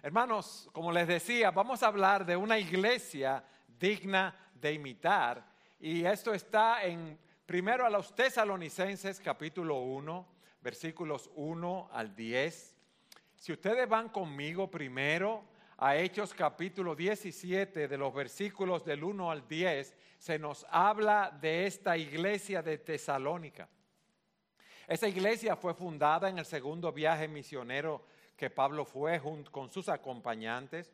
Hermanos, como les decía, vamos a hablar de una iglesia digna de imitar. Y esto está en primero a los Tesalonicenses capítulo 1, versículos 1 al 10. Si ustedes van conmigo primero a Hechos capítulo 17, de los versículos del 1 al 10, se nos habla de esta iglesia de Tesalónica. Esa iglesia fue fundada en el segundo viaje misionero que Pablo fue junto con sus acompañantes.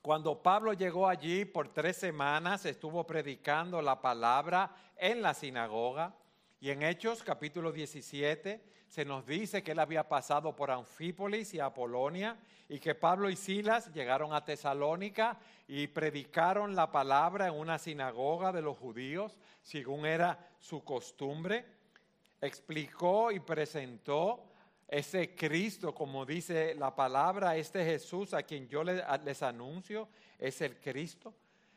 Cuando Pablo llegó allí por 3 semanas, estuvo predicando la palabra en la sinagoga. Y en Hechos capítulo 17 se nos dice que él había pasado por Anfípolis y Apolonia, y que Pablo y Silas llegaron a Tesalónica y predicaron la palabra en una sinagoga de los judíos, según era su costumbre. Explicó y presentó ese Cristo, como dice la palabra, este Jesús a quien yo les anuncio, es el Cristo.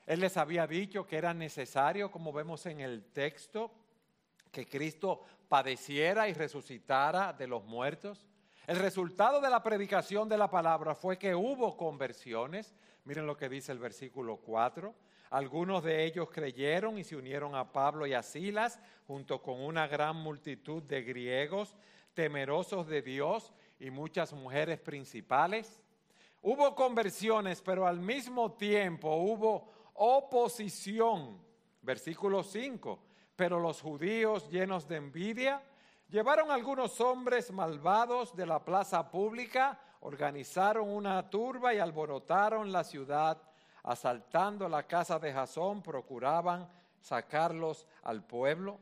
Él les había dicho que era necesario, como vemos en el texto, que Cristo padeciera y resucitara de los muertos. El resultado de la predicación de la palabra fue que hubo conversiones. Miren lo que dice el versículo 4. Algunos de ellos creyeron y se unieron a Pablo y a Silas, junto con una gran multitud de griegos, temerosos de Dios, y muchas mujeres principales. Hubo conversiones, pero al mismo tiempo hubo oposición. Versículo 5. Pero los judíos, llenos de envidia, llevaron algunos hombres malvados de la plaza pública, organizaron una turba y alborotaron la ciudad, asaltando la casa de Jasón, procuraban sacarlos al pueblo.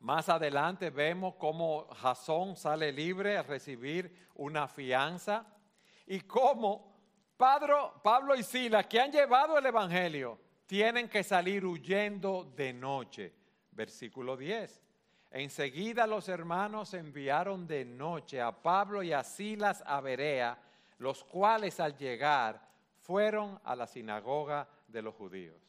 Más adelante vemos cómo Jasón sale libre a recibir una fianza, y cómo Pablo y Silas, que han llevado el evangelio, tienen que salir huyendo de noche. Versículo 10. Enseguida los hermanos enviaron de noche a Pablo y a Silas a Berea, los cuales al llegar fueron a la sinagoga de los judíos.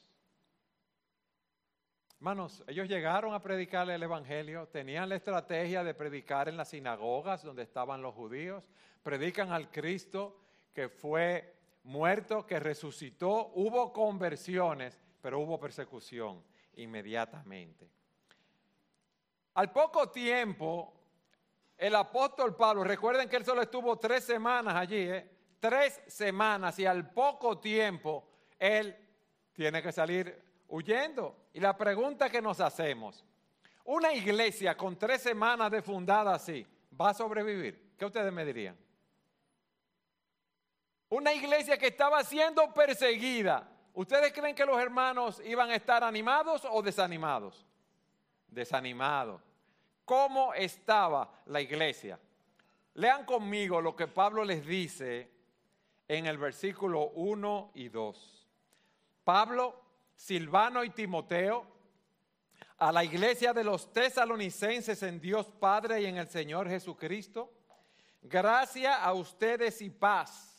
Hermanos, ellos llegaron a predicar el evangelio, tenían la estrategia de predicar en las sinagogas donde estaban los judíos, predican al Cristo que fue muerto, que resucitó, hubo conversiones, pero hubo persecución inmediatamente. Al poco tiempo, el apóstol Pablo, recuerden que él solo estuvo 3 semanas allí, 3 semanas, y al poco tiempo él tiene que salir huyendo. Y la pregunta que nos hacemos, ¿una iglesia con 3 semanas de fundada así va a sobrevivir? ¿Qué ustedes me dirían? Una iglesia que estaba siendo perseguida, ¿ustedes creen que los hermanos iban a estar animados o desanimados? Desanimados. ¿Cómo estaba la iglesia? Lean conmigo lo que Pablo les dice en el versículo 1 y 2. Pablo, Silvano y Timoteo, a la iglesia de los Tesalonicenses en Dios Padre y en el Señor Jesucristo, gracia a ustedes y paz.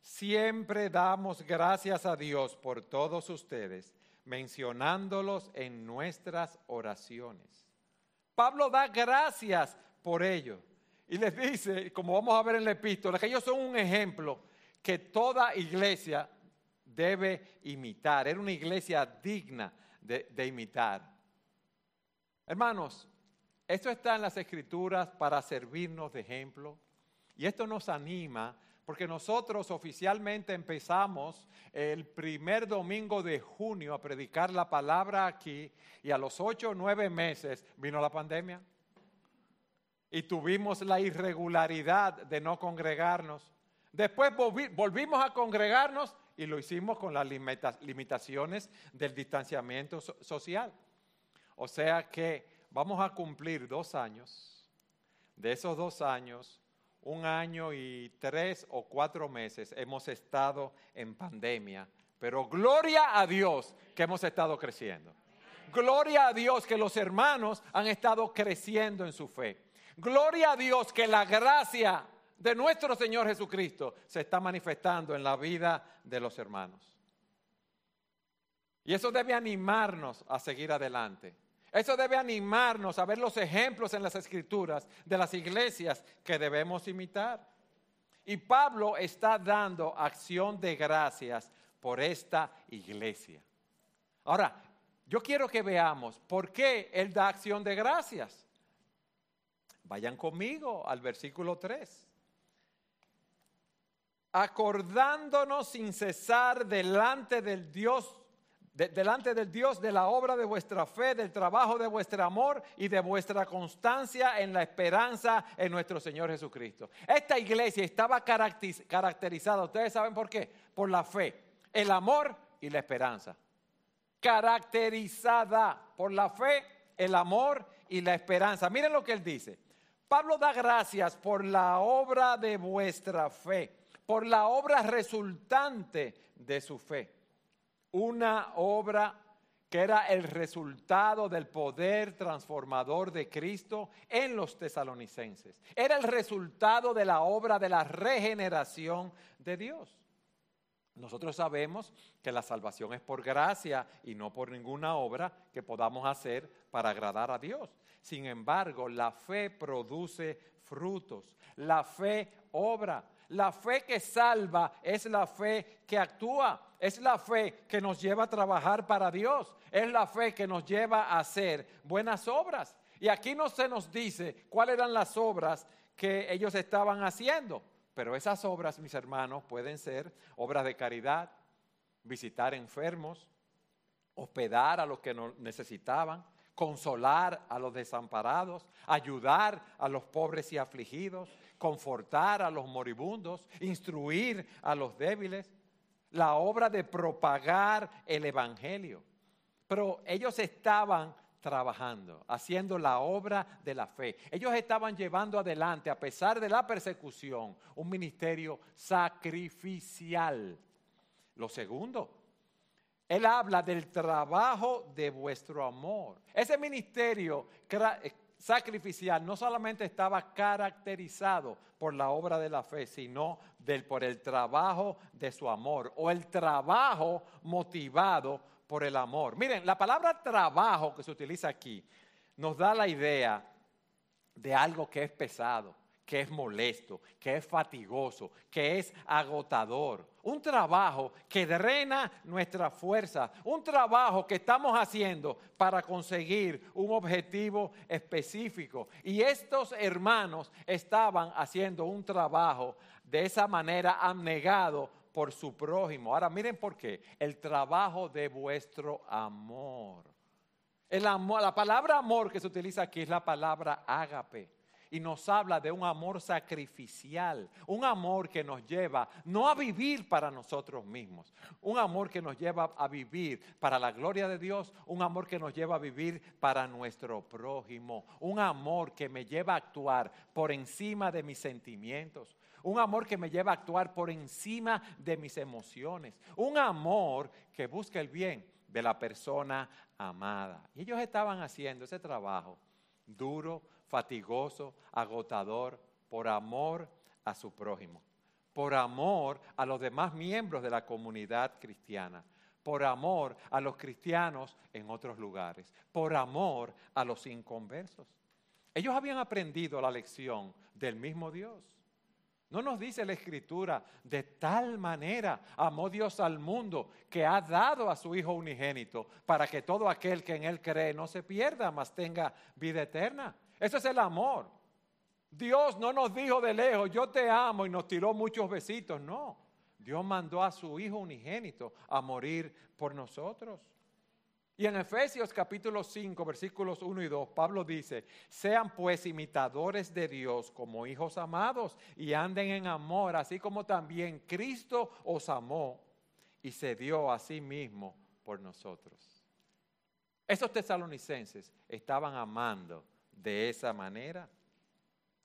Siempre damos gracias a Dios por todos ustedes, mencionándolos en nuestras oraciones. Pablo da gracias por ellos y les dice, como vamos a ver en la epístola, que ellos son un ejemplo que toda iglesia debe imitar. Era una iglesia digna de imitar. Hermanos, esto está en las Escrituras para servirnos de ejemplo. Y esto nos anima porque nosotros oficialmente empezamos el primer domingo de junio a predicar la palabra aquí. Y a los 8 o 9 meses vino la pandemia. Y tuvimos la irregularidad de no congregarnos. Después volvimos a congregarnos. Y lo hicimos con las limitaciones del distanciamiento social. O sea que vamos a cumplir 2 años. De esos 2 años, 1 año y 3 o 4 meses hemos estado en pandemia. Pero gloria a Dios que hemos estado creciendo. Gloria a Dios que los hermanos han estado creciendo en su fe. Gloria a Dios que la gracia de nuestro Señor Jesucristo se está manifestando en la vida de los hermanos. Y eso debe animarnos a seguir adelante. Eso debe animarnos a ver los ejemplos en las Escrituras de las iglesias que debemos imitar. Y Pablo está dando acción de gracias por esta iglesia. Ahora, yo quiero que veamos por qué él da acción de gracias. Vayan conmigo al versículo 3. Acordándonos sin cesar delante del Dios de la obra de vuestra fe, del trabajo de vuestro amor y de vuestra constancia en la esperanza en nuestro Señor Jesucristo. Esta iglesia estaba caracterizada, ustedes saben por qué, por la fe, el amor y la esperanza. Caracterizada por la fe, el amor y la esperanza. Miren lo que él dice. Pablo da gracias por la obra de vuestra fe, por la obra resultante de su fe. Una obra que era el resultado del poder transformador de Cristo en los tesalonicenses. Era el resultado de la obra de la regeneración de Dios. Nosotros sabemos que la salvación es por gracia y no por ninguna obra que podamos hacer para agradar a Dios. Sin embargo, la fe produce frutos. La fe obra. La fe que salva es la fe que actúa. Es la fe que nos lleva a trabajar para Dios. Es la fe que nos lleva a hacer buenas obras. Y aquí no se nos dice cuáles eran las obras que ellos estaban haciendo. Pero esas obras, mis hermanos, pueden ser obras de caridad, visitar enfermos, hospedar a los que necesitaban, consolar a los desamparados, ayudar a los pobres y afligidos, confortar a los moribundos, instruir a los débiles. La obra de propagar el evangelio. Pero ellos estaban trabajando, haciendo la obra de la fe. Ellos estaban llevando adelante, a pesar de la persecución, un ministerio sacrificial. Lo segundo, él habla del trabajo de vuestro amor. Ese ministerio sacrificial no solamente estaba caracterizado por la obra de la fe, sino por el trabajo de su amor, o el trabajo motivado por el amor. Miren, la palabra trabajo que se utiliza aquí nos da la idea de algo que es pesado, que es molesto, que es fatigoso, que es agotador. Un trabajo que drena nuestra fuerza, un trabajo que estamos haciendo para conseguir un objetivo específico. Y estos hermanos estaban haciendo un trabajo de esa manera, abnegado por su prójimo. Ahora miren por qué. El trabajo de vuestro amor. El amor, la palabra amor que se utiliza aquí es la palabra ágape. Y nos habla de un amor sacrificial, un amor que nos lleva no a vivir para nosotros mismos, un amor que nos lleva a vivir para la gloria de Dios, un amor que nos lleva a vivir para nuestro prójimo, un amor que me lleva a actuar por encima de mis sentimientos, un amor que me lleva a actuar por encima de mis emociones, un amor que busca el bien de la persona amada. Y ellos estaban haciendo ese trabajo duro, fatigoso, agotador, por amor a su prójimo, por amor a los demás miembros de la comunidad cristiana, por amor a los cristianos en otros lugares, por amor a los inconversos. Ellos habían aprendido la lección del mismo Dios. No nos dice la Escritura, de tal manera amó Dios al mundo que ha dado a su Hijo unigénito para que todo aquel que en Él cree no se pierda, mas tenga vida eterna. Eso es el amor. Dios no nos dijo de lejos, yo te amo, y nos tiró muchos besitos. No, Dios mandó a su Hijo unigénito a morir por nosotros. Y en Efesios capítulo 5, versículos 1 y 2, Pablo dice, sean pues imitadores de Dios como hijos amados y anden en amor, así como también Cristo os amó y se dio a sí mismo por nosotros. Esos tesalonicenses estaban amando de esa manera.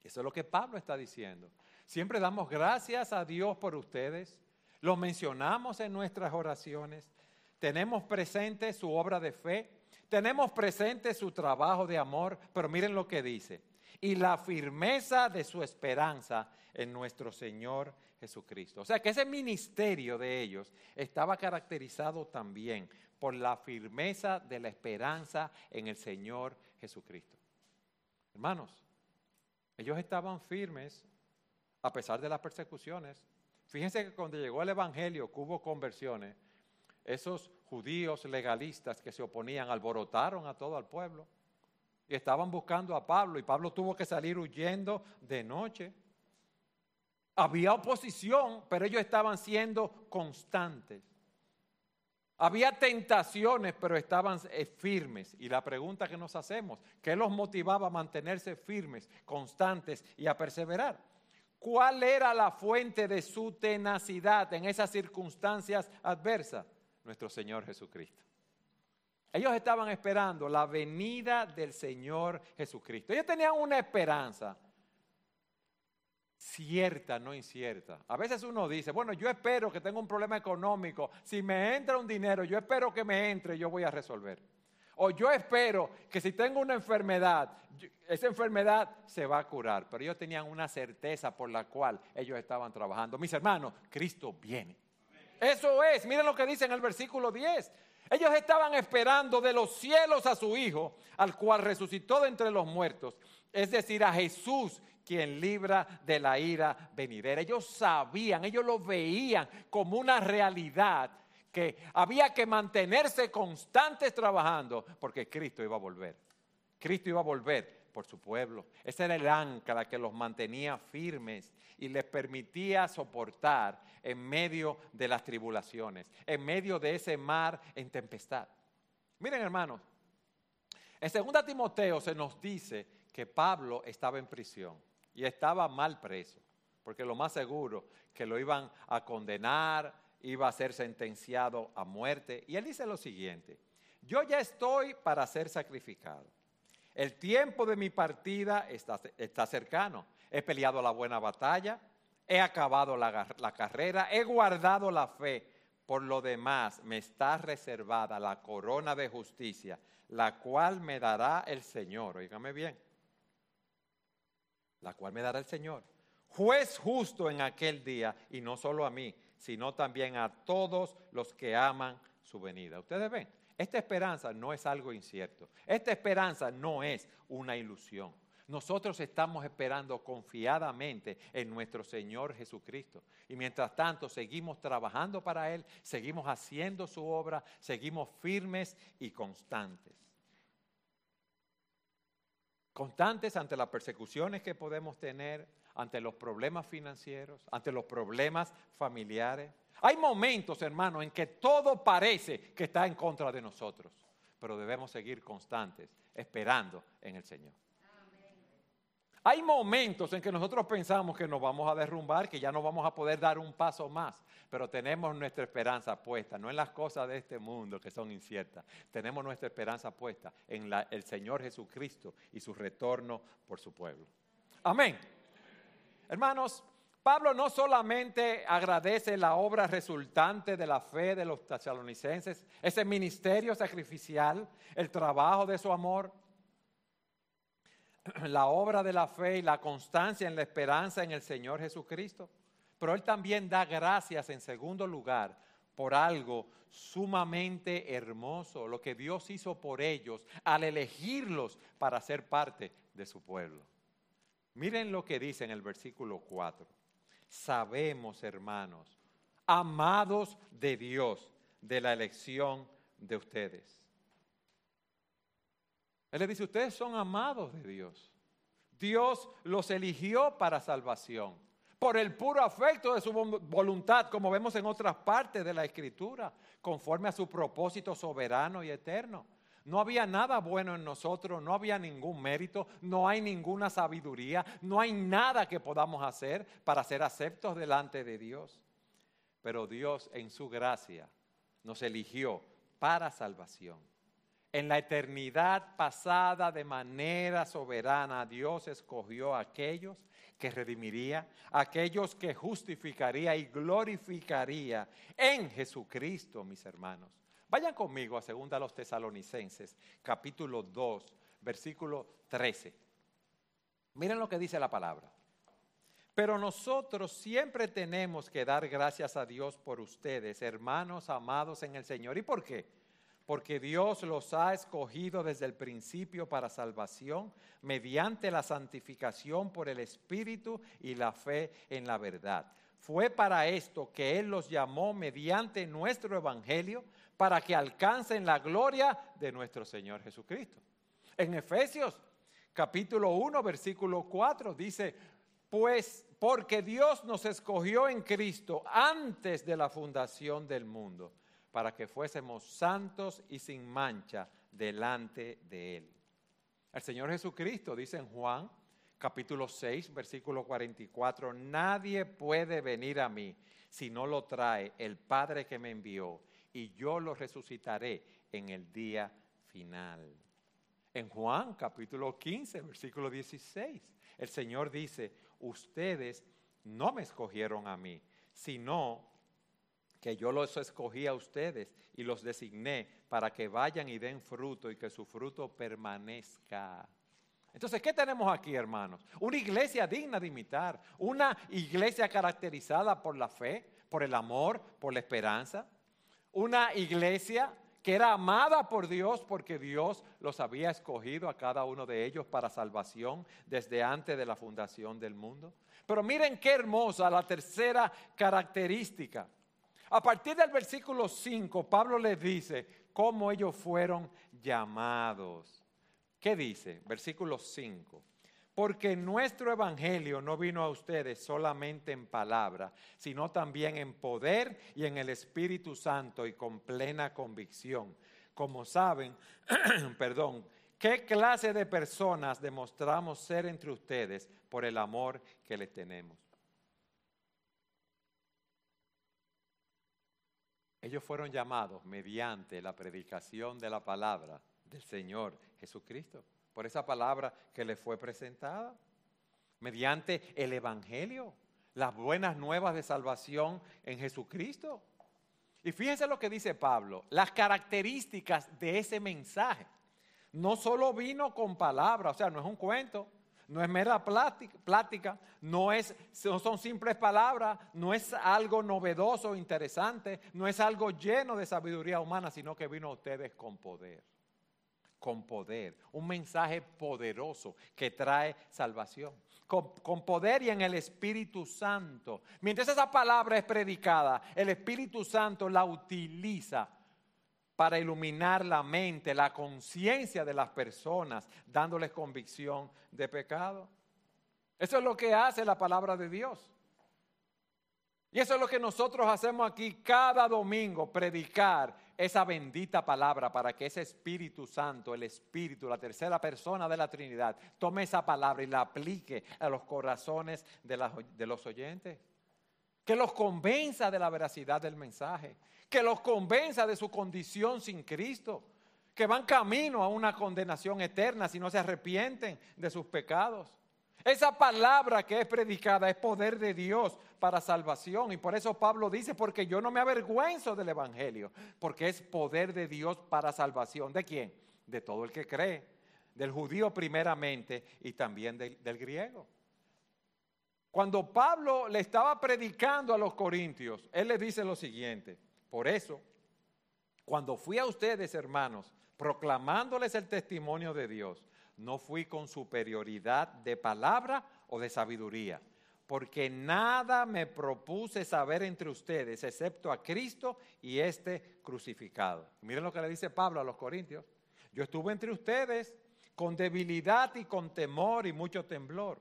Eso es lo que Pablo está diciendo. Siempre damos gracias a Dios por ustedes, lo mencionamos en nuestras oraciones. Tenemos presente su obra de fe, tenemos presente su trabajo de amor, pero miren lo que dice, y la firmeza de su esperanza en nuestro Señor Jesucristo. O sea que ese ministerio de ellos estaba caracterizado también por la firmeza de la esperanza en el Señor Jesucristo. Hermanos, ellos estaban firmes a pesar de las persecuciones. Fíjense que cuando llegó el Evangelio, que hubo conversiones, esos judíos legalistas que se oponían alborotaron a todo el pueblo y estaban buscando a Pablo, y Pablo tuvo que salir huyendo de noche. Había oposición, pero ellos estaban siendo constantes. Había tentaciones, pero estaban firmes. Y la pregunta que nos hacemos, ¿qué los motivaba a mantenerse firmes, constantes y a perseverar? ¿Cuál era la fuente de su tenacidad en esas circunstancias adversas? Nuestro Señor Jesucristo. Ellos estaban esperando la venida del Señor Jesucristo. Ellos tenían una esperanza cierta, no incierta. A veces uno dice, bueno, yo espero que tenga un problema económico. Si me entra un dinero, yo espero que me entre, yo voy a resolver. O yo espero que si tengo una enfermedad, esa enfermedad se va a curar. Pero ellos tenían una certeza por la cual ellos estaban trabajando. Mis hermanos, Cristo viene. Eso es, miren lo que dice en el versículo 10. Ellos estaban esperando de los cielos a su Hijo, al cual resucitó de entre los muertos. Es decir, a Jesús, quien libra de la ira venidera. Ellos sabían, ellos lo veían como una realidad, que había que mantenerse constantes trabajando, porque Cristo iba a volver. Cristo iba a volver por su pueblo. Esa era el ancla que los mantenía firmes y les permitía soportar en medio de las tribulaciones, en medio de ese mar en tempestad. Miren, hermanos, en 2 Timoteo se nos dice que Pablo estaba en prisión y estaba mal preso, porque lo más seguro que lo iban a condenar, iba a ser sentenciado a muerte. Y él dice lo siguiente: yo ya estoy para ser sacrificado. El tiempo de mi partida está cercano. He peleado la buena batalla, he acabado la carrera, he guardado la fe. Por lo demás, me está reservada la corona de justicia, la cual me dará el Señor. Óigame bien. La cual me dará el Señor, juez justo en aquel día, y no solo a mí, sino también a todos los que aman su venida. Ustedes ven, esta esperanza no es algo incierto. Esta esperanza no es una ilusión. Nosotros estamos esperando confiadamente en nuestro Señor Jesucristo. Y mientras tanto seguimos trabajando para Él, seguimos haciendo su obra, seguimos firmes y constantes. Constantes ante las persecuciones que podemos tener, ante los problemas financieros, ante los problemas familiares. Hay momentos, hermanos, en que todo parece que está en contra de nosotros, pero debemos seguir constantes, esperando en el Señor. Amén. Hay momentos en que nosotros pensamos que nos vamos a derrumbar, que ya no vamos a poder dar un paso más, pero tenemos nuestra esperanza puesta, no en las cosas de este mundo que son inciertas, tenemos nuestra esperanza puesta en el Señor Jesucristo y su retorno por su pueblo. Amén. Hermanos, Pablo no solamente agradece la obra resultante de la fe de los tesalonicenses, ese ministerio sacrificial, el trabajo de su amor, la obra de la fe y la constancia en la esperanza en el Señor Jesucristo, pero él también da gracias en segundo lugar por algo sumamente hermoso, lo que Dios hizo por ellos al elegirlos para ser parte de su pueblo. Miren lo que dice en el versículo 4. Sabemos, hermanos, amados de Dios, de la elección de ustedes. Él les dice, ustedes son amados de Dios. Dios los eligió para salvación, por el puro afecto de su voluntad, como vemos en otras partes de la Escritura, conforme a su propósito soberano y eterno. No había nada bueno en nosotros, no había ningún mérito, no hay ninguna sabiduría, no hay nada que podamos hacer para ser aceptos delante de Dios. Pero Dios en su gracia nos eligió para salvación. En la eternidad pasada, de manera soberana, Dios escogió a aquellos que redimiría, a aquellos que justificaría y glorificaría en Jesucristo, mis hermanos. Vayan conmigo a 2 los Tesalonicenses, capítulo 2, versículo 13. Miren lo que dice la palabra. Pero nosotros siempre tenemos que dar gracias a Dios por ustedes, hermanos amados en el Señor. ¿Y por qué? porque Dios los ha escogido desde el principio para salvación, mediante la santificación por el Espíritu y la fe en la verdad. Fue para esto que Él los llamó mediante nuestro Evangelio, para que alcancen la gloria de nuestro Señor Jesucristo. En Efesios, capítulo 1, versículo 4, dice, pues, porque Dios nos escogió en Cristo antes de la fundación del mundo, para que fuésemos santos y sin mancha delante de Él. El Señor Jesucristo dice en Juan, capítulo 6, versículo 44, nadie puede venir a mí si no lo trae el Padre que me envió, y yo lo resucitaré en el día final. En Juan, capítulo 15, versículo 16, el Señor dice, ustedes no me escogieron a mí, sino que yo los escogí a ustedes y los designé para que vayan y den fruto y que su fruto permanezca. Entonces, ¿qué tenemos aquí, hermanos? Una iglesia digna de imitar, una iglesia caracterizada por la fe, por el amor, por la esperanza. Una iglesia que era amada por Dios porque Dios los había escogido a cada uno de ellos para salvación desde antes de la fundación del mundo. Pero miren qué hermosa la tercera característica. A partir del versículo 5, Pablo les dice cómo ellos fueron llamados. ¿Qué dice? Versículo 5. Porque nuestro evangelio no vino a ustedes solamente en palabra, sino también en poder y en el Espíritu Santo y con plena convicción. Como saben, ¿qué clase de personas demostramos ser entre ustedes por el amor que les tenemos? Ellos fueron llamados mediante la predicación de la palabra del Señor Jesucristo. Por esa palabra que les fue presentada, mediante el Evangelio, las buenas nuevas de salvación en Jesucristo. Y fíjense lo que dice Pablo, las características de ese mensaje. No solo vino con palabras, o sea, no es un cuento, no es mera plática, no son simples palabras, no es algo novedoso, interesante, no es algo lleno de sabiduría humana, sino que vino a ustedes con poder. Con poder, un mensaje poderoso que trae salvación. Con poder y en el Espíritu Santo. Mientras esa palabra es predicada, el Espíritu Santo la utiliza para iluminar la mente, la conciencia de las personas, dándoles convicción de pecado. Eso es lo que hace la palabra de Dios. Y eso es lo que nosotros hacemos aquí cada domingo, predicar esa bendita palabra para que ese Espíritu Santo, el Espíritu, la tercera persona de la Trinidad, tome esa palabra y la aplique a los corazones de los oyentes. Que los convenza de la veracidad del mensaje, que los convenza de su condición sin Cristo, que van camino a una condenación eterna si no se arrepienten de sus pecados. Esa palabra que es predicada es poder de Dios para salvación. Y por eso Pablo dice, porque yo no me avergüenzo del Evangelio, porque es poder de Dios para salvación. ¿De quién? De todo el que cree, del judío primeramente y también del griego. Cuando Pablo le estaba predicando a los corintios, él les dice lo siguiente, por eso, cuando fui a ustedes, hermanos, proclamándoles el testimonio de Dios, no fui con superioridad de palabra o de sabiduría, porque nada me propuse saber entre ustedes, excepto a Cristo y este crucificado. Miren lo que le dice Pablo a los corintios. Yo estuve entre ustedes con debilidad y con temor y mucho temblor.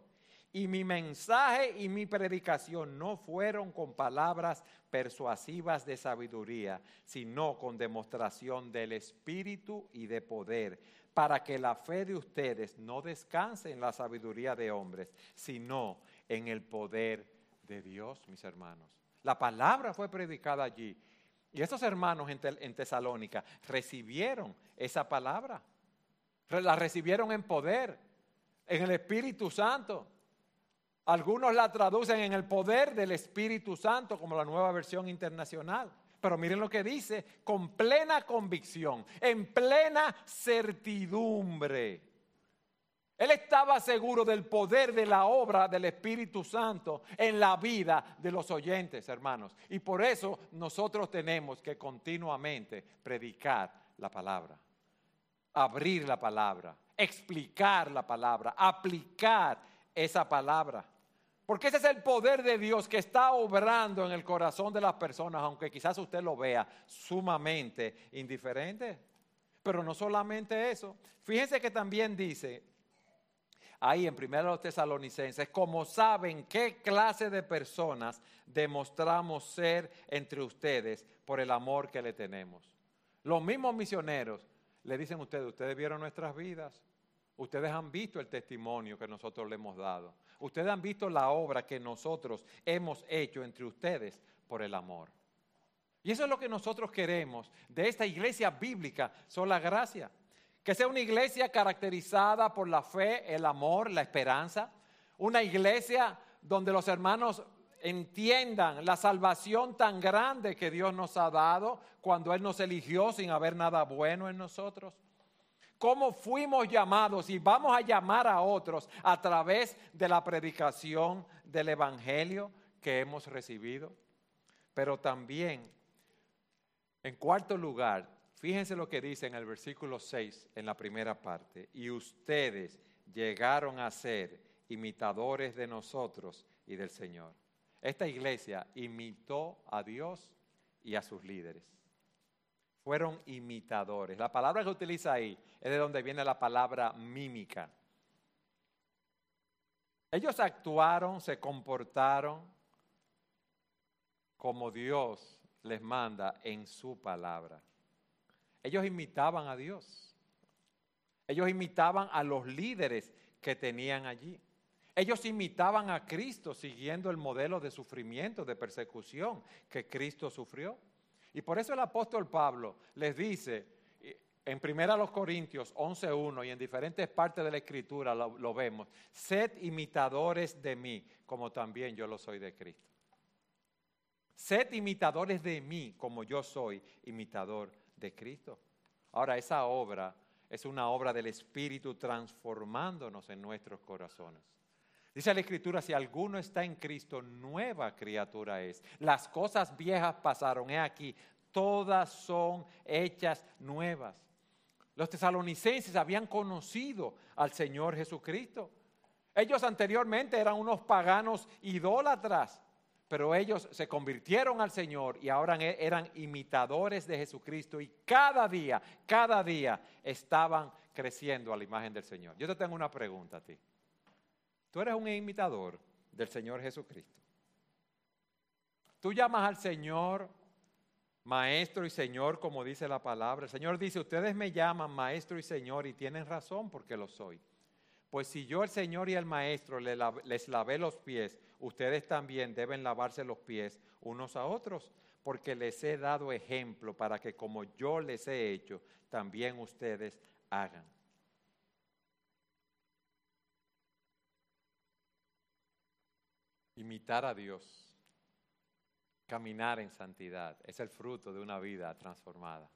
Y mi mensaje y mi predicación no fueron con palabras persuasivas de sabiduría, sino con demostración del Espíritu y de poder, para que la fe de ustedes no descanse en la sabiduría de hombres, sino en el poder de Dios, mis hermanos. La palabra fue predicada allí, y estos hermanos en Tesalónica recibieron esa palabra, la recibieron en poder, en el Espíritu Santo. Algunos la traducen en el poder del Espíritu Santo, como la Nueva Versión Internacional. Pero miren lo que dice, con plena convicción, en plena certidumbre. Él estaba seguro del poder de la obra del Espíritu Santo en la vida de los oyentes, hermanos. Y por eso nosotros tenemos que continuamente predicar la palabra, abrir la palabra, explicar la palabra, aplicar esa palabra. Porque ese es el poder de Dios que está obrando en el corazón de las personas, aunque quizás usted lo vea sumamente indiferente. Pero no solamente eso. Fíjense que también dice, ahí en 1 Tesalonicenses, como saben qué clase de personas demostramos ser entre ustedes por el amor que le tenemos. Los mismos misioneros le dicen a ustedes, ustedes vieron nuestras vidas, ustedes han visto el testimonio que nosotros le hemos dado, ustedes han visto la obra que nosotros hemos hecho entre ustedes por el amor. Y eso es lo que nosotros queremos de esta iglesia bíblica, Sola Gracia. Que sea una iglesia caracterizada por la fe, el amor, la esperanza. Una iglesia donde los hermanos entiendan la salvación tan grande que Dios nos ha dado cuando Él nos eligió sin haber nada bueno en nosotros. Cómo fuimos llamados y vamos a llamar a otros a través de la predicación del Evangelio que hemos recibido. Pero también, en cuarto lugar, fíjense lo que dice en el versículo 6, en la primera parte. Y ustedes llegaron a ser imitadores de nosotros y del Señor. Esta iglesia imitó a Dios y a sus líderes. Fueron imitadores. La palabra que utiliza ahí es de donde viene la palabra mímica. Ellos actuaron, se comportaron como Dios les manda en su palabra. Ellos imitaban a Dios. Ellos imitaban a los líderes que tenían allí. Ellos imitaban a Cristo siguiendo el modelo de sufrimiento, de persecución que Cristo sufrió. Y por eso el apóstol Pablo les dice, en 1 Corintios 11:1 y en diferentes partes de la Escritura lo vemos, sed imitadores de mí, como también yo lo soy de Cristo. Sed imitadores de mí, como yo soy imitador de Cristo. Ahora, esa obra es una obra del Espíritu transformándonos en nuestros corazones. Dice la Escritura, si alguno está en Cristo, nueva criatura es. Las cosas viejas pasaron, he aquí, todas son hechas nuevas. Los tesalonicenses habían conocido al Señor Jesucristo. Ellos anteriormente eran unos paganos idólatras. Pero ellos se convirtieron al Señor y ahora eran imitadores de Jesucristo y cada día estaban creciendo a la imagen del Señor. Yo te tengo una pregunta a ti. ¿Tú eres un imitador del Señor Jesucristo? ¿Tú llamas al Señor Maestro y Señor como dice la palabra? El Señor dice, ustedes me llaman Maestro y Señor y tienen razón porque lo soy. Pues si yo, el Señor y el Maestro, les lavé los pies, ustedes también deben lavarse los pies unos a otros, porque les he dado ejemplo para que como yo les he hecho, también ustedes hagan. Imitar a Dios, caminar en santidad, es el fruto de una vida transformada.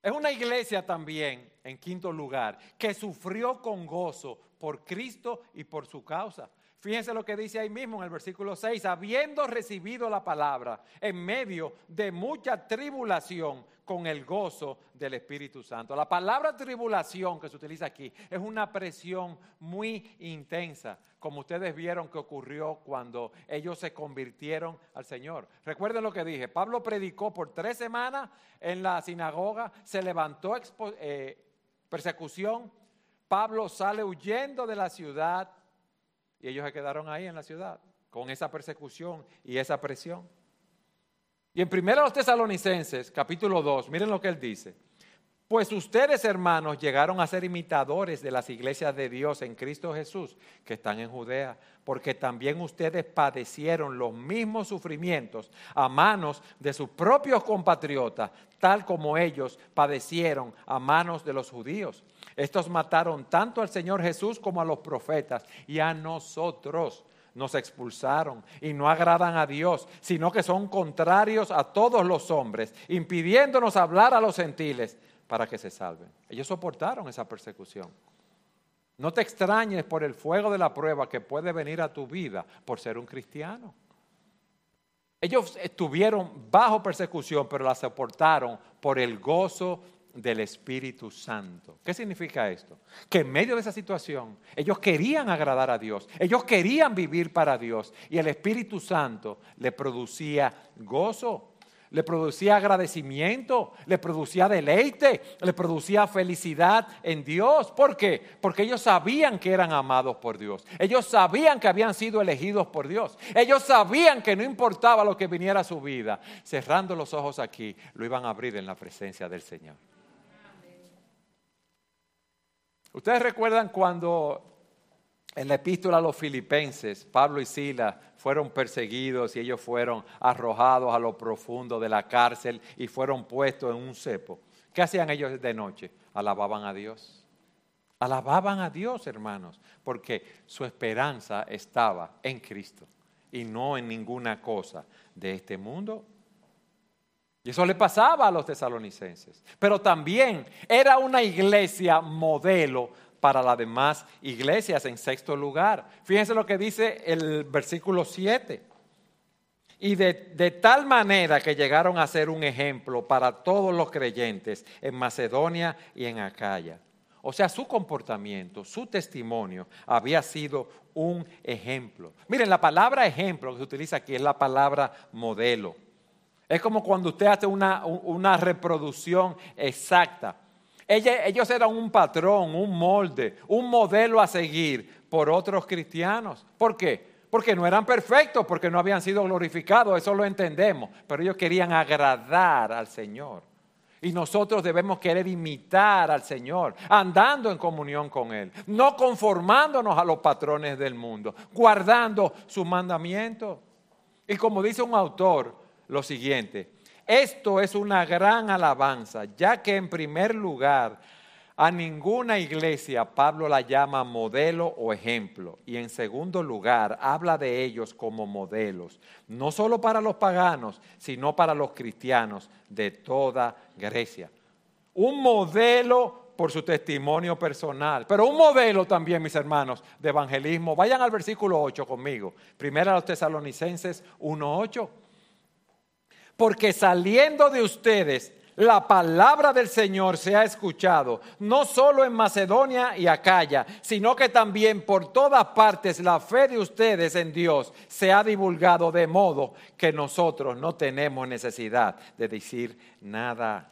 Es una iglesia también, en quinto lugar, que sufrió con gozo por Cristo y por su causa. Fíjense lo que dice ahí mismo en el versículo 6, habiendo recibido la palabra en medio de mucha tribulación con el gozo del Espíritu Santo. La palabra tribulación que se utiliza aquí es una presión muy intensa, como ustedes vieron que ocurrió cuando ellos se convirtieron al Señor. Recuerden lo que dije, Pablo predicó por 3 semanas en la sinagoga, se levantó persecución, Pablo sale huyendo de la ciudad y ellos se quedaron ahí en la ciudad con esa persecución y esa presión. Y en 1 Tesalonicenses, capítulo 2, miren lo que él dice. Pues ustedes, hermanos, llegaron a ser imitadores de las iglesias de Dios en Cristo Jesús que están en Judea, porque también ustedes padecieron los mismos sufrimientos a manos de sus propios compatriotas, tal como ellos padecieron a manos de los judíos. Estos mataron tanto al Señor Jesús como a los profetas y a nosotros. Nos expulsaron y no agradan a Dios, sino que son contrarios a todos los hombres, impidiéndonos hablar a los gentiles para que se salven. Ellos soportaron esa persecución. No te extrañes por el fuego de la prueba que puede venir a tu vida por ser un cristiano. Ellos estuvieron bajo persecución, pero la soportaron por el gozo del Espíritu Santo. ¿Qué significa esto? Que en medio de esa situación, ellos querían agradar a Dios, ellos querían vivir para Dios, y el Espíritu Santo le producía gozo, le producía agradecimiento, le producía deleite, le producía felicidad en Dios. ¿Por qué? Porque ellos sabían que eran amados por Dios. Ellos sabían que habían sido elegidos por Dios. Ellos sabían que no importaba lo que viniera a su vida. Cerrando los ojos aquí, lo iban a abrir en la presencia del Señor. Ustedes recuerdan cuando en la epístola a los Filipenses, Pablo y Silas fueron perseguidos y ellos fueron arrojados a lo profundo de la cárcel y fueron puestos en un cepo. ¿Qué hacían ellos de noche? Alababan a Dios. Alababan a Dios, hermanos, porque su esperanza estaba en Cristo y no en ninguna cosa de este mundo. Y eso le pasaba a los tesalonicenses. Pero también era una iglesia modelo para las demás iglesias. En sexto lugar, fíjense lo que dice el versículo 7. Y de tal manera que llegaron a ser un ejemplo para todos los creyentes en Macedonia y en Acaya. O sea, su comportamiento, su testimonio había sido un ejemplo. Miren, la palabra ejemplo que se utiliza aquí es la palabra modelo. Es como cuando usted hace una reproducción exacta. Ellos eran un patrón, un molde, un modelo a seguir por otros cristianos. ¿Por qué? Porque no eran perfectos, porque no habían sido glorificados, eso lo entendemos. Pero ellos querían agradar al Señor. Y nosotros debemos querer imitar al Señor, andando en comunión con Él, no conformándonos a los patrones del mundo, guardando sus mandamientos. Y como dice un autor, lo siguiente: esto es una gran alabanza, ya que en primer lugar a ninguna iglesia Pablo la llama modelo o ejemplo, y en segundo lugar habla de ellos como modelos, no solo para los paganos, sino para los cristianos de toda Grecia. Un modelo por su testimonio personal, pero un modelo también, mis hermanos, de evangelismo. Vayan al versículo 8 conmigo, primera a los Tesalonicenses 1:8. Porque saliendo de ustedes la palabra del Señor se ha escuchado, no solo en Macedonia y Acaya, sino que también por todas partes la fe de ustedes en Dios se ha divulgado, de modo que nosotros no tenemos necesidad de decir nada.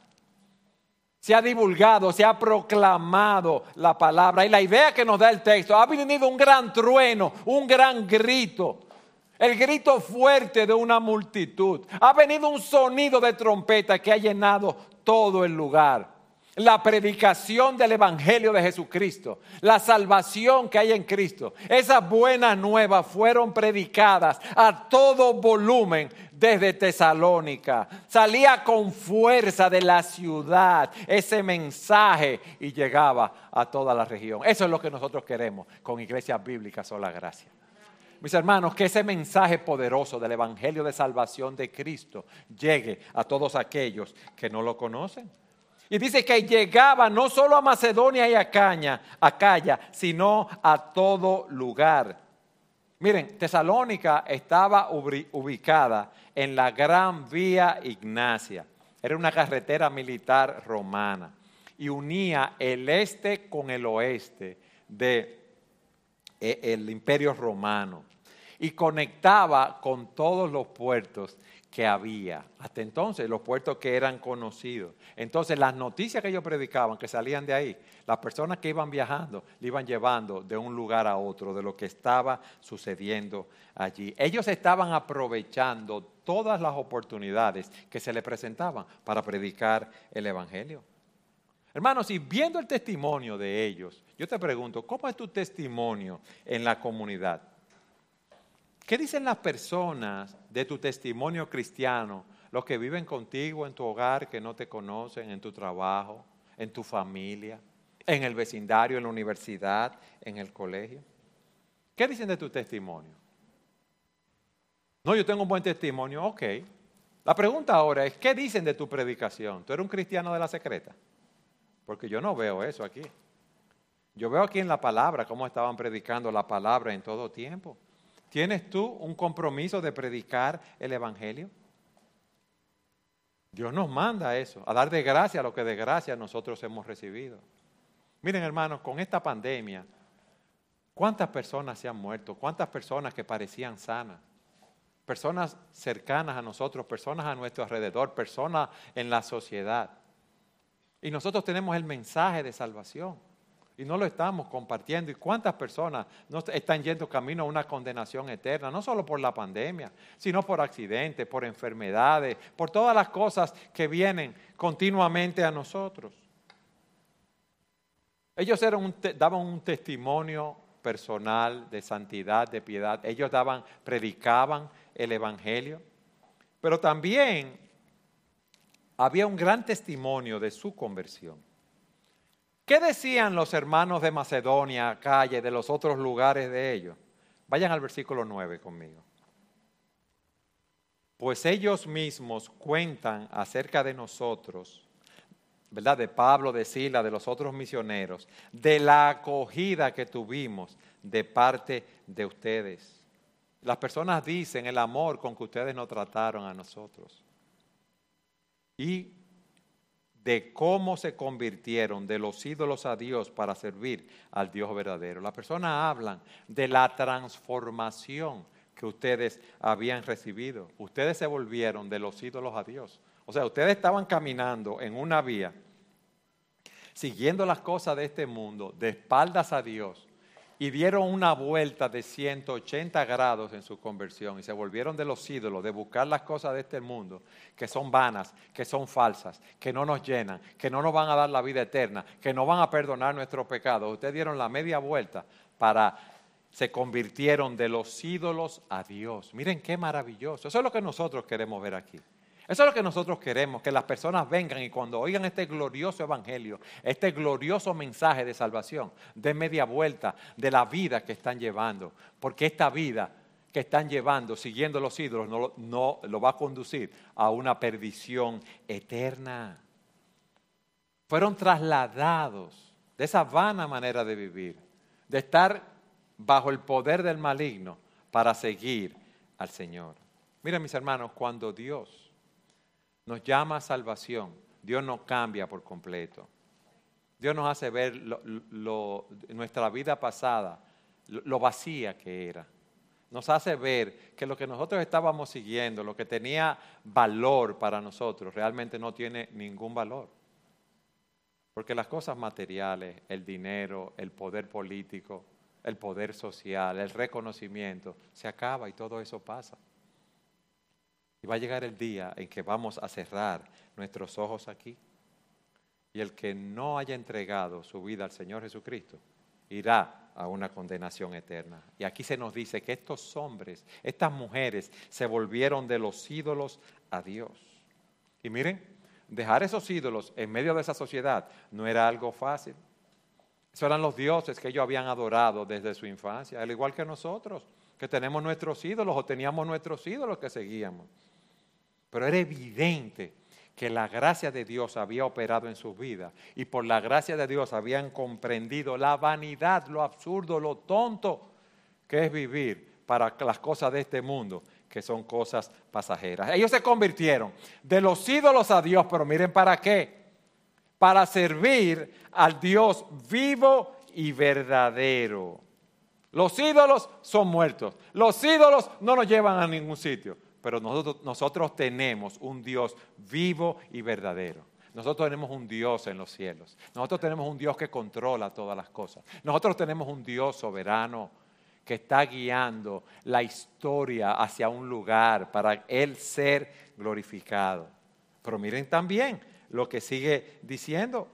Se ha divulgado, se ha proclamado la palabra. Y la idea que nos da el texto: ha venido un gran trueno, un gran grito. El grito fuerte de una multitud. Ha venido un sonido de trompeta que ha llenado todo el lugar. La predicación del Evangelio de Jesucristo, la salvación que hay en Cristo, esas buenas nuevas fueron predicadas a todo volumen desde Tesalónica. Salía con fuerza de la ciudad ese mensaje y llegaba a toda la región. Eso es lo que nosotros queremos con Iglesias Bíblicas Sola Gracia. Mis hermanos, que ese mensaje poderoso del Evangelio de salvación de Cristo llegue a todos aquellos que no lo conocen. Y dice que llegaba no solo a Macedonia y Acaya, sino a todo lugar. Miren, Tesalónica estaba ubicada en la Gran Vía Ignacia. Era una carretera militar romana y unía el este con el oeste de el Imperio Romano, y conectaba con todos los puertos que había hasta entonces, los puertos que eran conocidos. Entonces las noticias que ellos predicaban, que salían de ahí, las personas que iban viajando le iban llevando de un lugar a otro de lo que estaba sucediendo allí. Ellos estaban aprovechando todas las oportunidades que se les presentaban para predicar el Evangelio. Hermanos, y viendo el testimonio de ellos, yo te pregunto, ¿cómo es tu testimonio en la comunidad? ¿Qué dicen las personas de tu testimonio cristiano? Los que viven contigo en tu hogar, que no te conocen, en tu trabajo, en tu familia, en el vecindario, en la universidad, en el colegio. ¿Qué dicen de tu testimonio? No, yo tengo un buen testimonio, ok. La pregunta ahora es, ¿qué dicen de tu predicación? ¿Tú eres un cristiano de la secreta? Porque yo no veo eso aquí. Yo veo aquí en la palabra cómo estaban predicando la palabra en todo tiempo. ¿Tienes tú un compromiso de predicar el Evangelio? Dios nos manda a eso, a dar de gracia lo que de gracia nosotros hemos recibido. Miren, hermanos, con esta pandemia, ¿cuántas personas se han muerto? ¿Cuántas personas que parecían sanas? Personas cercanas a nosotros, personas a nuestro alrededor, personas en la sociedad. Y nosotros tenemos el mensaje de salvación y no lo estamos compartiendo. ¿Y cuántas personas no están yendo camino a una condenación eterna? No solo por la pandemia, sino por accidentes, por enfermedades, por todas las cosas que vienen continuamente a nosotros. Ellos daban un testimonio personal de santidad, de piedad. Ellos predicaban el Evangelio, pero también había un gran testimonio de su conversión. ¿Qué decían los hermanos de Macedonia, Acaya, de los otros lugares de ellos? Vayan al versículo 9 conmigo. Pues ellos mismos cuentan acerca de nosotros, ¿verdad? De Pablo, de Sila, de los otros misioneros, de la acogida que tuvimos de parte de ustedes. Las personas dicen el amor con que ustedes nos trataron a nosotros. Y de cómo se convirtieron de los ídolos a Dios para servir al Dios verdadero. Las personas hablan de la transformación que ustedes habían recibido. Ustedes se volvieron de los ídolos a Dios. O sea, ustedes estaban caminando en una vía, siguiendo las cosas de este mundo, de espaldas a Dios, y dieron una vuelta de 180 grados en su conversión y se volvieron de los ídolos, de buscar las cosas de este mundo, que son vanas, que son falsas, que no nos llenan, que no nos van a dar la vida eterna, que no van a perdonar nuestros pecados. Ustedes dieron la media vuelta se convirtieron de los ídolos a Dios. Miren qué maravilloso. Eso es lo que nosotros queremos ver aquí. Eso es lo que nosotros queremos, que las personas vengan y cuando oigan este glorioso evangelio, este glorioso mensaje de salvación, den media vuelta de la vida que están llevando. Porque esta vida que están llevando, siguiendo los ídolos, no lo va a conducir a una perdición eterna. Fueron trasladados de esa vana manera de vivir, de estar bajo el poder del maligno para seguir al Señor. Miren, mis hermanos, cuando Dios nos llama a salvación, Dios nos cambia por completo. Dios nos hace ver nuestra vida pasada, lo vacía que era. Nos hace ver que lo que nosotros estábamos siguiendo, lo que tenía valor para nosotros, realmente no tiene ningún valor. Porque las cosas materiales, el dinero, el poder político, el poder social, el reconocimiento, se acaba y todo eso pasa. Va a llegar el día en que vamos a cerrar nuestros ojos aquí. Y el que no haya entregado su vida al Señor Jesucristo irá a una condenación eterna. Y aquí se nos dice que estos hombres, estas mujeres, se volvieron de los ídolos a Dios. Y miren, dejar esos ídolos en medio de esa sociedad no era algo fácil. Esos eran los dioses que ellos habían adorado desde su infancia, al igual que nosotros, que tenemos nuestros ídolos o teníamos nuestros ídolos que seguíamos. Pero era evidente que la gracia de Dios había operado en sus vidas y por la gracia de Dios habían comprendido la vanidad, lo absurdo, lo tonto que es vivir para las cosas de este mundo, que son cosas pasajeras. Ellos se convirtieron de los ídolos a Dios, pero miren para qué. Para servir al Dios vivo y verdadero. Los ídolos son muertos. Los ídolos no nos llevan a ningún sitio. Pero nosotros tenemos un Dios vivo y verdadero. Nosotros tenemos un Dios en los cielos. Nosotros tenemos un Dios que controla todas las cosas. Nosotros tenemos un Dios soberano que está guiando la historia hacia un lugar para Él ser glorificado. Pero miren también lo que sigue diciendo.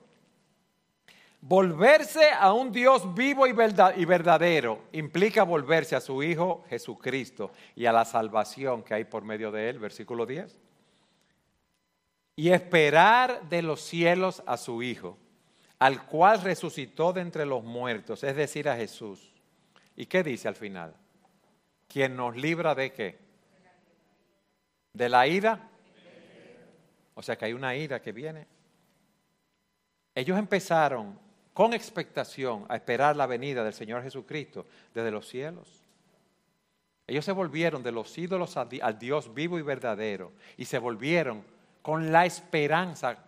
Volverse a un Dios vivo y verdadero implica volverse a su Hijo Jesucristo y a la salvación que hay por medio de Él, versículo 10. Y esperar de los cielos a su Hijo, al cual resucitó de entre los muertos, es decir, a Jesús. ¿Y qué dice al final? ¿Quién nos libra de qué? ¿De la ira? O sea que hay una ira que viene. Ellos empezaron con expectación a esperar la venida del Señor Jesucristo desde los cielos. Ellos se volvieron de los ídolos al Dios vivo y verdadero, y se volvieron con la esperanza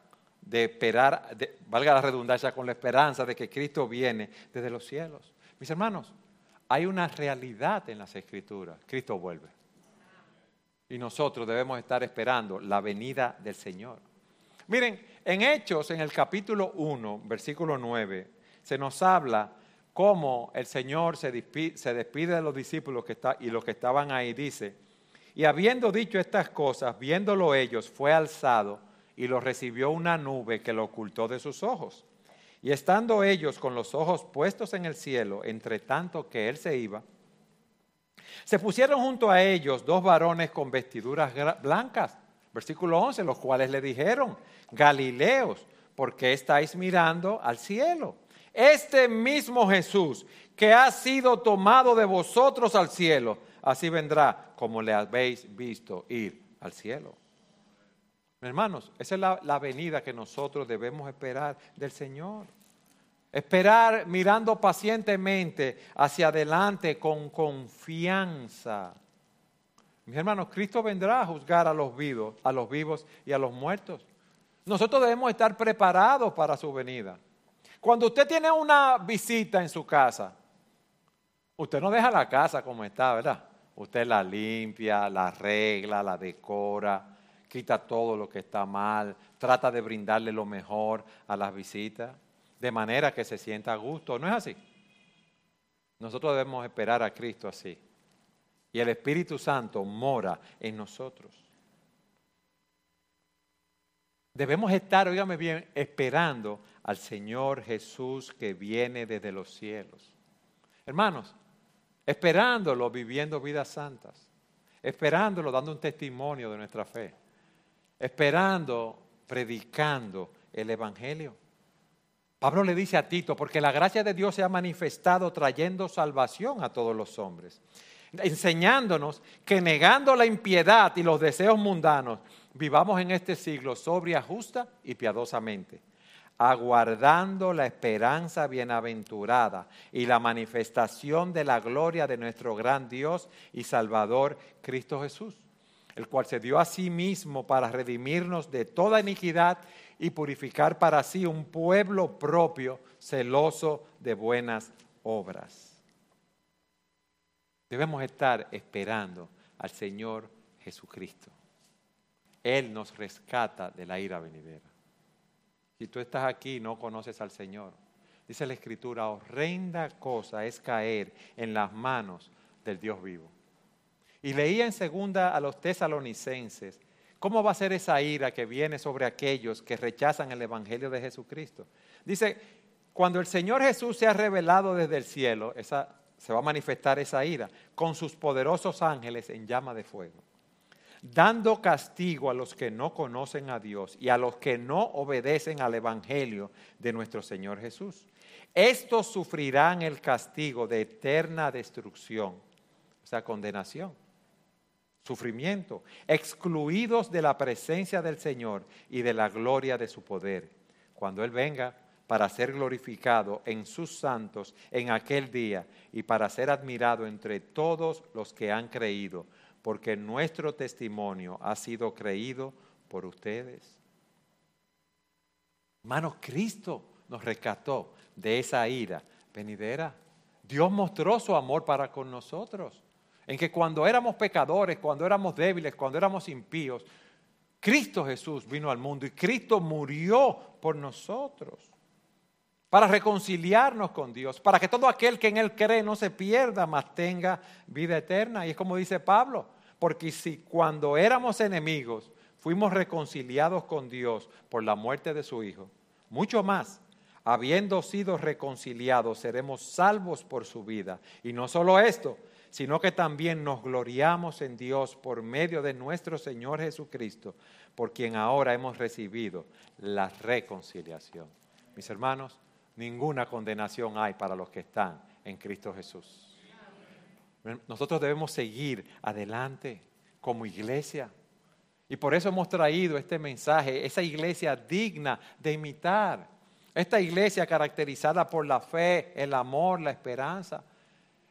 de esperar, valga la redundancia, con la esperanza de que Cristo viene desde los cielos. Mis hermanos, hay una realidad en las Escrituras: Cristo vuelve. Y nosotros debemos estar esperando la venida del Señor. Miren, en Hechos, en el capítulo 1, versículo 9, se nos habla cómo el Señor se despide de los discípulos y los que estaban ahí. Dice: y habiendo dicho estas cosas, viéndolo ellos, fue alzado y los recibió una nube que lo ocultó de sus ojos. Y estando ellos con los ojos puestos en el cielo, entre tanto que él se iba, se pusieron junto a ellos dos varones con vestiduras blancas. Versículo 11, los cuales le dijeron: Galileos, ¿por qué estáis mirando al cielo? Este mismo Jesús que ha sido tomado de vosotros al cielo, así vendrá como le habéis visto ir al cielo. Hermanos, esa es la venida que nosotros debemos esperar del Señor. Esperar mirando pacientemente hacia adelante con confianza. Mis hermanos, Cristo vendrá a juzgar a los vivos y a los muertos. Nosotros debemos estar preparados para su venida. Cuando usted tiene una visita en su casa, usted no deja la casa como está, ¿verdad? Usted la limpia, la arregla, la decora, quita todo lo que está mal, trata de brindarle lo mejor a las visitas, de manera que se sienta a gusto. ¿No es así? Nosotros debemos esperar a Cristo así. Y el Espíritu Santo mora en nosotros. Debemos estar, óigame bien, esperando al Señor Jesús que viene desde los cielos. Hermanos, esperándolo viviendo vidas santas, esperándolo dando un testimonio de nuestra fe, esperando, predicando el Evangelio. Pablo le dice a Tito: porque la gracia de Dios se ha manifestado trayendo salvación a todos los hombres, enseñándonos que negando la impiedad y los deseos mundanos, vivamos en este siglo sobria, justa y piadosamente, aguardando la esperanza bienaventurada y la manifestación de la gloria de nuestro gran Dios y Salvador Cristo Jesús, el cual se dio a sí mismo para redimirnos de toda iniquidad y purificar para sí un pueblo propio, celoso de buenas obras. Debemos estar esperando al Señor Jesucristo. Él nos rescata de la ira venidera. Si tú estás aquí y no conoces al Señor, dice la Escritura, horrenda cosa es caer en las manos del Dios vivo. Y leía en segunda a los tesalonicenses, ¿cómo va a ser esa ira que viene sobre aquellos que rechazan el Evangelio de Jesucristo? Dice, cuando el Señor Jesús se ha revelado desde el cielo, se va a manifestar esa ira con sus poderosos ángeles en llama de fuego, dando castigo a los que no conocen a Dios y a los que no obedecen al Evangelio de nuestro Señor Jesús. Estos sufrirán el castigo de eterna destrucción, o sea, condenación. Sufrimiento, excluidos de la presencia del Señor y de la gloria de su poder, cuando Él venga para ser glorificado en sus santos en aquel día y para ser admirado entre todos los que han creído, porque nuestro testimonio ha sido creído por ustedes. Hermanos, Cristo nos rescató de esa ira venidera. Dios mostró su amor para con nosotros, en que cuando éramos pecadores, cuando éramos débiles, cuando éramos impíos, Cristo Jesús vino al mundo y Cristo murió por nosotros para reconciliarnos con Dios, para que todo aquel que en Él cree no se pierda, mas tenga vida eterna. Y es como dice Pablo, porque si cuando éramos enemigos fuimos reconciliados con Dios por la muerte de su Hijo, mucho más, habiendo sido reconciliados, seremos salvos por su vida. Y no solo esto, sino que también nos gloriamos en Dios por medio de nuestro Señor Jesucristo, por quien ahora hemos recibido la reconciliación. Mis hermanos, ninguna condenación hay para los que están en Cristo Jesús. Nosotros debemos seguir adelante como iglesia. Y por eso hemos traído este mensaje, esa iglesia digna de imitar. Esta iglesia caracterizada por la fe, el amor, la esperanza.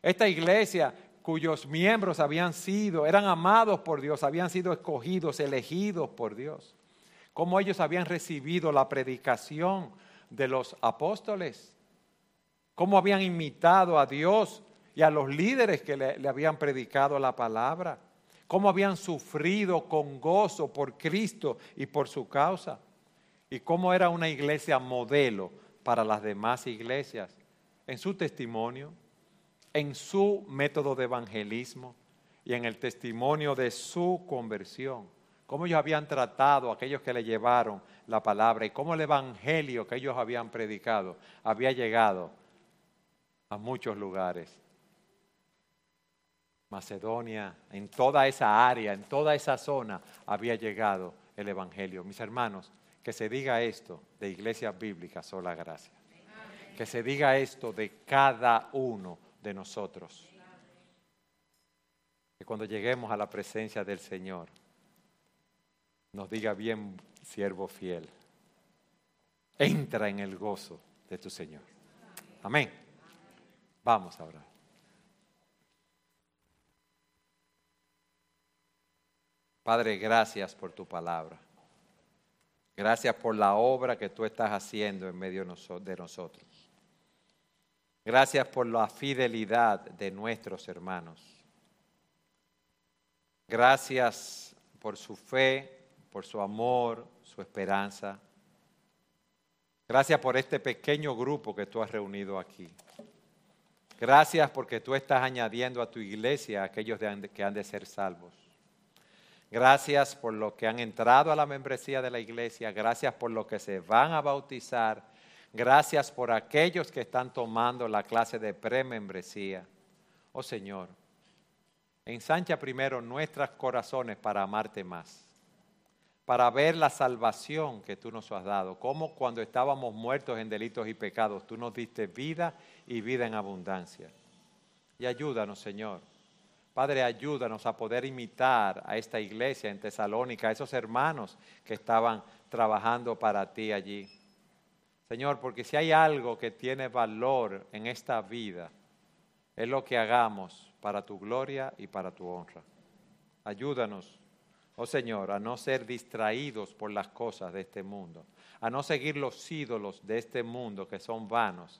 Esta iglesia cuyos miembros eran amados por Dios, habían sido escogidos, elegidos por Dios. Cómo ellos habían recibido la predicación de los apóstoles, cómo habían imitado a Dios y a los líderes que le habían predicado la palabra, cómo habían sufrido con gozo por Cristo y por su causa, y cómo era una iglesia modelo para las demás iglesias en su testimonio, en su método de evangelismo y en el testimonio de su conversión. Cómo ellos habían tratado a aquellos que le llevaron la palabra y cómo el evangelio que ellos habían predicado había llegado a muchos lugares. Macedonia, en toda esa área, en toda esa zona había llegado el evangelio. Mis hermanos, que se diga esto de Iglesias Bíblicas Sola Gracia. Que se diga esto de cada uno de nosotros. Que cuando lleguemos a la presencia del Señor, nos diga: bien, siervo fiel, entra en el gozo de tu Señor. Amén. Vamos a orar. Padre, gracias por tu palabra. Gracias por la obra que tú estás haciendo en medio de nosotros. Gracias por la fidelidad de nuestros hermanos. Gracias por su fe, por su amor, su esperanza. Gracias por este pequeño grupo que tú has reunido aquí. Gracias porque tú estás añadiendo a tu iglesia a aquellos que han de ser salvos. Gracias por los que han entrado a la membresía de la iglesia. Gracias por los que se van a bautizar. Gracias por aquellos que están tomando la clase de premembresía. Oh Señor, ensancha primero nuestros corazones para amarte más, para ver la salvación que tú nos has dado, como cuando estábamos muertos en delitos y pecados, tú nos diste vida y vida en abundancia. Y ayúdanos, Señor. Padre, ayúdanos a poder imitar a esta iglesia en Tesalónica, a esos hermanos que estaban trabajando para ti allí. Señor, porque si hay algo que tiene valor en esta vida, es lo que hagamos para tu gloria y para tu honra. Ayúdanos, oh Señor, a no ser distraídos por las cosas de este mundo, a no seguir los ídolos de este mundo que son vanos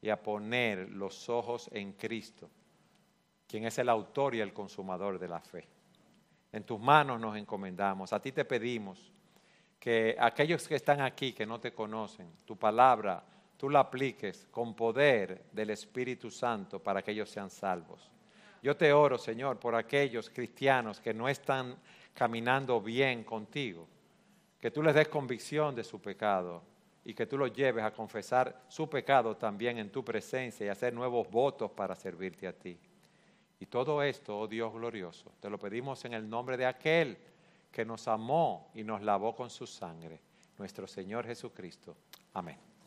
y a poner los ojos en Cristo, quien es el autor y el consumador de la fe. En tus manos nos encomendamos. A ti te pedimos que aquellos que están aquí, que no te conocen, tu palabra, tú la apliques con poder del Espíritu Santo para que ellos sean salvos. Yo te oro, Señor, por aquellos cristianos que no están caminando bien contigo, que tú les des convicción de su pecado y que tú los lleves a confesar su pecado también en tu presencia y hacer nuevos votos para servirte a ti. Y todo esto, oh Dios glorioso, te lo pedimos en el nombre de aquel que nos amó y nos lavó con su sangre, nuestro Señor Jesucristo. Amén.